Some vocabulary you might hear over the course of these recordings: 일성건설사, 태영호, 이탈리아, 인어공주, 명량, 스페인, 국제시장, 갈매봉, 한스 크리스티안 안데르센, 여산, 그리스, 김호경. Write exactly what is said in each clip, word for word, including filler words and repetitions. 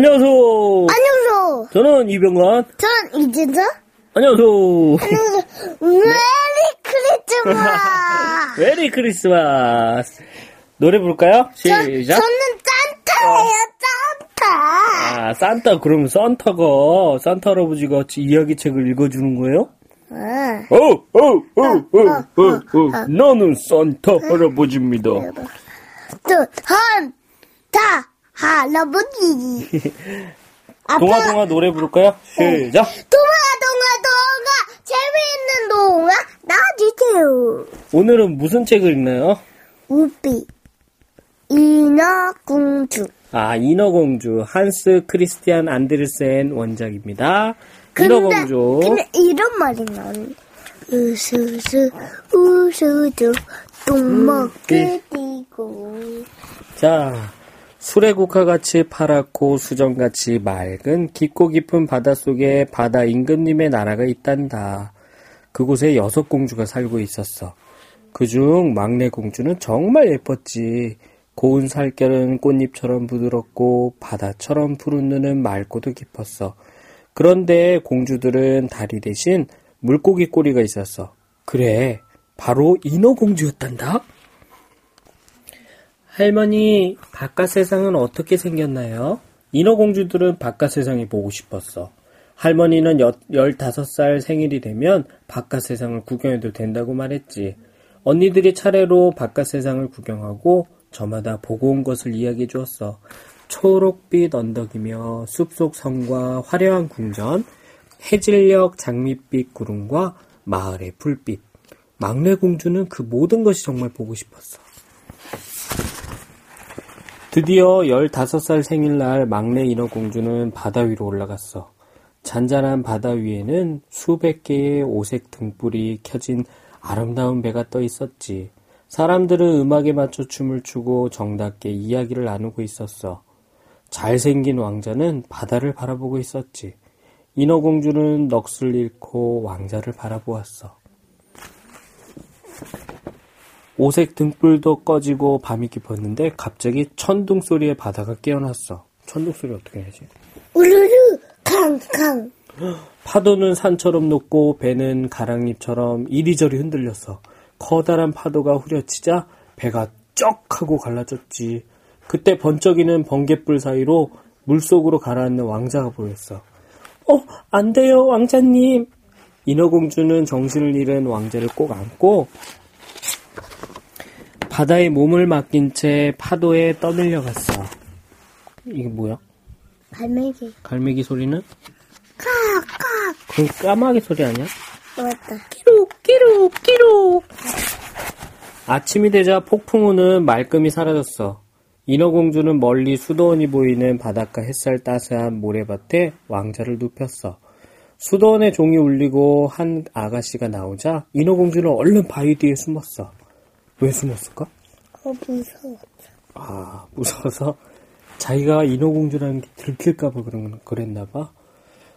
안녕하세요. 안녕하세요. 저는 이병관. 저는 이진서. 안녕하세요. 안녕하세요. 메리 크리스마스. 메리 크리스마스. 노래 부를까요? 시작. 저, 저는 산타예요. 산타. 아, 산타. 그럼 산타가 산타 할아버지가 이야기 책을 읽어주는 거예요? 응. 어, 어, 어, 어, 어, 어. 나는 산타 할아버지입니다. 또 산타 할아버지. 동화 동화 노래 부를까요? 시작. 동화 동화 동화 재미있는 동화 나와주세요. 오늘은 무슨 책을 읽나요? 우비 인어공주. 아, 인어공주. 한스 크리스티안 안데르센 원작입니다. 근데, 인어공주. 근데 이런 말이 나오네. 으스스 우스도 똥먹게 뛰고. 자, 수레국화같이 파랗고 수정같이 맑은 깊고 깊은 바닷속에 바다 임금님의 나라가 있단다. 그곳에 여섯 공주가 살고 있었어. 그중 막내 공주는 정말 예뻤지. 고운 살결은 꽃잎처럼 부드럽고 바다처럼 푸른 눈은 맑고도 깊었어. 그런데 공주들은 다리 대신 물고기 꼬리가 있었어. 그래, 바로 인어공주였단다. 할머니, 바깥 세상은 어떻게 생겼나요? 인어공주들은 바깥 세상이 보고 싶었어. 할머니는 열다섯 살 생일이 되면 바깥 세상을 구경해도 된다고 말했지. 언니들이 차례로 바깥 세상을 구경하고 저마다 보고 온 것을 이야기해 주었어. 초록빛 언덕이며 숲속 성과 화려한 궁전, 해질녘 장밋빛 구름과 마을의 불빛. 막내 공주는 그 모든 것이 정말 보고 싶었어. 드디어 열다섯 살 생일날 막내 인어공주는 바다 위로 올라갔어. 잔잔한 바다 위에는 수백 개의 오색 등불이 켜진 아름다운 배가 떠 있었지. 사람들은 음악에 맞춰 춤을 추고 정답게 이야기를 나누고 있었어. 잘생긴 왕자는 바다를 바라보고 있었지. 인어공주는 넋을 잃고 왕자를 바라보았어. 오색 등불도 꺼지고 밤이 깊었는데 갑자기 천둥 소리에 바다가 깨어났어. 천둥 소리 어떻게 해야지? 우르르 캉캉. 파도는 산처럼 높고 배는 가랑잎처럼 이리저리 흔들렸어. 커다란 파도가 후려치자 배가 쩍 하고 갈라졌지. 그때 번쩍이는 번갯불 사이로 물속으로 가라앉는 왕자가 보였어. 어, 안 돼요, 왕자님. 인어공주는 정신을 잃은 왕자를 꼭 안고 바다에 몸을 맡긴 채 파도에 떠밀려 갔어. 이게 뭐야? 갈매기. 갈매기 소리는? 까, 까. 그 까마귀 소리 아니야? 맞다. 끼룩, 끼룩, 끼룩. 아침이 되자 폭풍우는 말끔히 사라졌어. 인어공주는 멀리 수도원이 보이는 바닷가 햇살 따스한 모래밭에 왕자를 눕혔어. 수도원의 종이 울리고 한 아가씨가 나오자 인어공주는 얼른 바위 뒤에 숨었어. 왜 숨었을까? 어, 무서웠어. 아, 무서워서? 자기가 인어공주라는 게 들킬까봐 그런, 그랬나봐.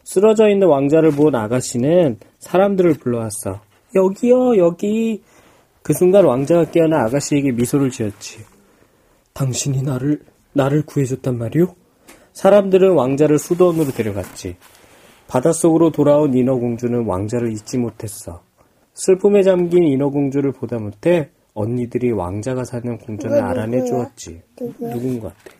쓰러져 있는 왕자를 본 아가씨는 사람들을 불러왔어. 여기요, 여기. 그 순간 왕자가 깨어나 아가씨에게 미소를 지었지. 당신이 나를, 나를 구해줬단 말이오? 사람들은 왕자를 수도원으로 데려갔지. 바닷속으로 돌아온 인어공주는 왕자를 잊지 못했어. 슬픔에 잠긴 인어공주를 보다 못해 언니들이 왕자가 사는 궁전을 알아내 주었지. 누군 것 같아?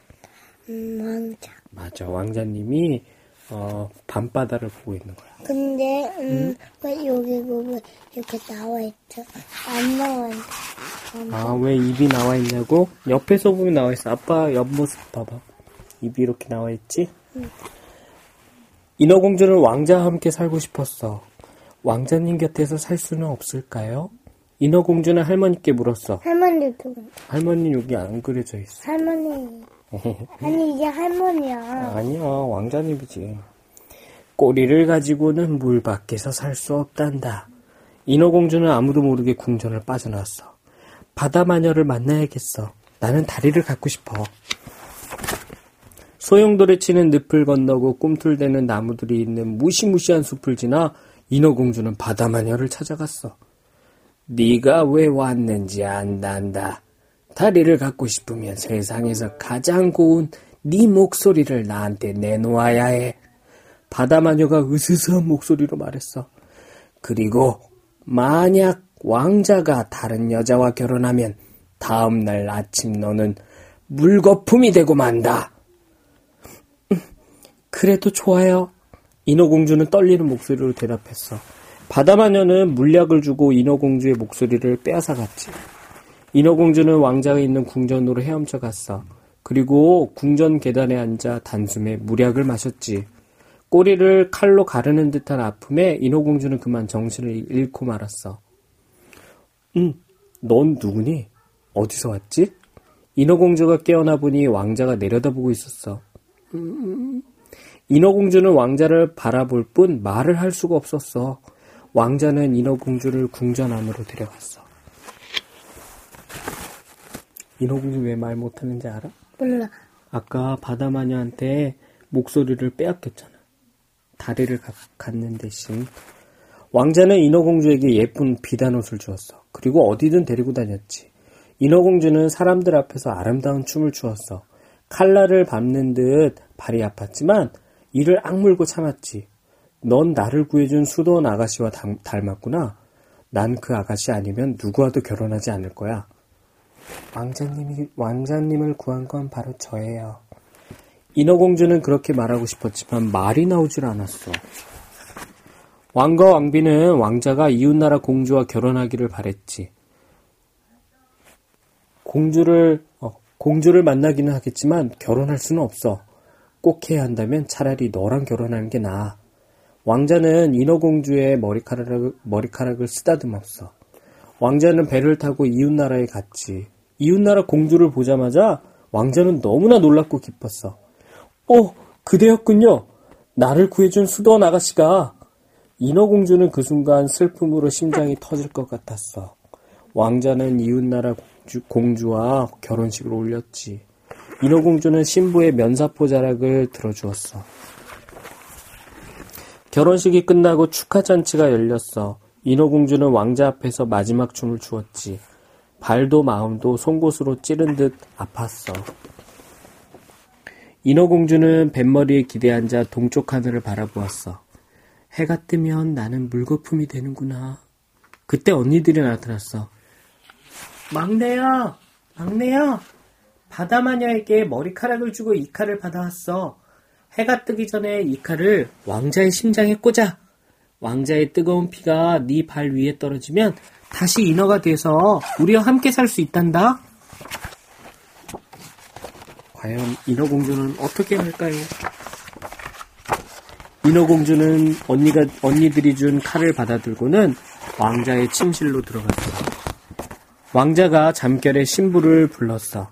음, 왕자. 맞아, 왕자님이 어, 밤바다를 보고 있는 거야. 근데, 음, 응? 왜 여기 보면 이렇게 나와있죠? 안 나와있어. 아, 왜 입이 나와있냐고? 옆에서 보면 나와있어. 아빠 옆모습 봐봐. 입이 이렇게 나와있지? 응. 인어공주는 왕자와 함께 살고 싶었어. 왕자님 곁에서 살 수는 없을까요? 인어공주는 할머니께 물었어. 할머니 누구? 할머니 여기 안 그려져 있어. 할머니. 아니 이게 할머니야. 아, 아니야, 왕자님이지. 꼬리를 가지고는 물 밖에서 살 수 없단다. 인어공주는 아무도 모르게 궁전을 빠져나왔어. 바다 마녀를 만나야겠어. 나는 다리를 갖고 싶어. 소용돌이 치는 늪을 건너고 꿈틀대는 나무들이 있는 무시무시한 숲을 지나 인어공주는 바다 마녀를 찾아갔어. 네가 왜 왔는지 안단다. 다리를 갖고 싶으면 세상에서 가장 고운 네 목소리를 나한테 내놓아야 해. 바다마녀가 으스스한 목소리로 말했어. 그리고 만약 왕자가 다른 여자와 결혼하면 다음날 아침 너는 물거품이 되고 만다. 그래도 좋아요. 인어공주는 떨리는 목소리로 대답했어. 바다마녀는 물약을 주고 인어공주의 목소리를 빼앗아갔지. 인어공주는 왕자가 있는 궁전으로 헤엄쳐 갔어. 그리고 궁전 계단에 앉아 단숨에 물약을 마셨지. 꼬리를 칼로 가르는 듯한 아픔에 인어공주는 그만 정신을 잃고 말았어. 응, 넌 누구니? 어디서 왔지? 인어공주가 깨어나 보니 왕자가 내려다보고 있었어. 음... 인어공주는 왕자를 바라볼 뿐 말을 할 수가 없었어. 왕자는 인어공주를 궁전 안으로 데려갔어. 인어공주 왜 말 못하는지 알아? 몰라. 아까 바다마녀한테 목소리를 빼앗겼잖아. 다리를 가, 갖는 대신. 왕자는 인어공주에게 예쁜 비단옷을 주었어. 그리고 어디든 데리고 다녔지. 인어공주는 사람들 앞에서 아름다운 춤을 추었어. 칼날을 밟는 듯 발이 아팠지만 이를 악물고 참았지. 넌 나를 구해준 수도원 아가씨와 닮, 닮았구나. 난 그 아가씨 아니면 누구와도 결혼하지 않을 거야. 왕자님이, 왕자님을 구한 건 바로 저예요. 인어공주는 그렇게 말하고 싶었지만 말이 나오질 않았어. 왕과 왕비는 왕자가 이웃나라 공주와 결혼하기를 바랬지. 공주를, 어, 공주를 만나기는 하겠지만 결혼할 수는 없어. 꼭 해야 한다면 차라리 너랑 결혼하는 게 나아. 왕자는 인어공주의 머리카락을, 머리카락을 쓰다듬었어. 왕자는 배를 타고 이웃나라에 갔지. 이웃나라 공주를 보자마자 왕자는 너무나 놀랍고 기뻤어. 어, 그대였군요. 나를 구해준 수도원 아가씨가. 인어공주는 그 순간 슬픔으로 심장이 터질 것 같았어. 왕자는 이웃나라 공주, 공주와 결혼식을 올렸지. 인어공주는 신부의 면사포 자락을 들어주었어. 결혼식이 끝나고 축하 잔치가 열렸어. 인어공주는 왕자 앞에서 마지막 춤을 추었지. 발도 마음도 송곳으로 찌른 듯 아팠어. 인어공주는 뱃머리에 기대앉아 동쪽 하늘을 바라보았어. 해가 뜨면 나는 물거품이 되는구나. 그때 언니들이 나타났어. 막내야, 막내야. 바다마녀에게 머리카락을 주고 이 칼을 받아왔어. 해가 뜨기 전에 이 칼을 왕자의 심장에 꽂아. 왕자의 뜨거운 피가 네 발 위에 떨어지면 다시 인어가 돼서 우리와 함께 살 수 있단다. 과연 인어공주는 어떻게 할까요? 인어공주는 언니가, 언니들이 준 칼을 받아들고는 왕자의 침실로 들어갔어. 왕자가 잠결에 신부를 불렀어.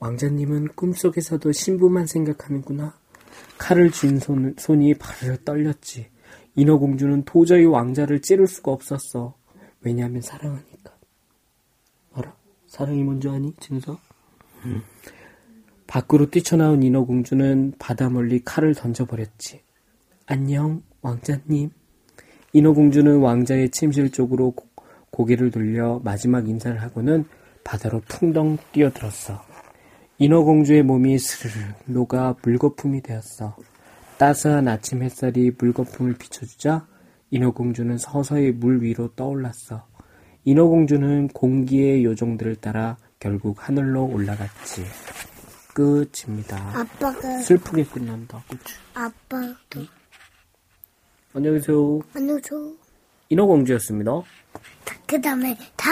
왕자님은 꿈속에서도 신부만 생각하는구나. 칼을 쥔 손, 손이 바르르 떨렸지. 인어공주는 도저히 왕자를 찌를 수가 없었어. 왜냐하면 사랑하니까. 알아? 사랑이 먼저 하니, 진서? 음. 밖으로 뛰쳐나온 인어공주는 바다 멀리 칼을 던져버렸지. 안녕, 왕자님. 인어공주는 왕자의 침실 쪽으로 고, 고개를 돌려 마지막 인사를 하고는 바다로 풍덩 뛰어들었어. 인어공주의 몸이 스르르 녹아 물거품이 되었어. 따스한 아침 햇살이 물거품을 비춰주자 인어공주는 서서히 물 위로 떠올랐어. 인어공주는 공기의 요정들을 따라 결국 하늘로 올라갔지. 끝입니다. 아빠가 슬프게 끝난다. 그치? 아빠가 응? 안녕히 계세요. 안녕히 계세요. 인어공주였습니다. 그 다음에 다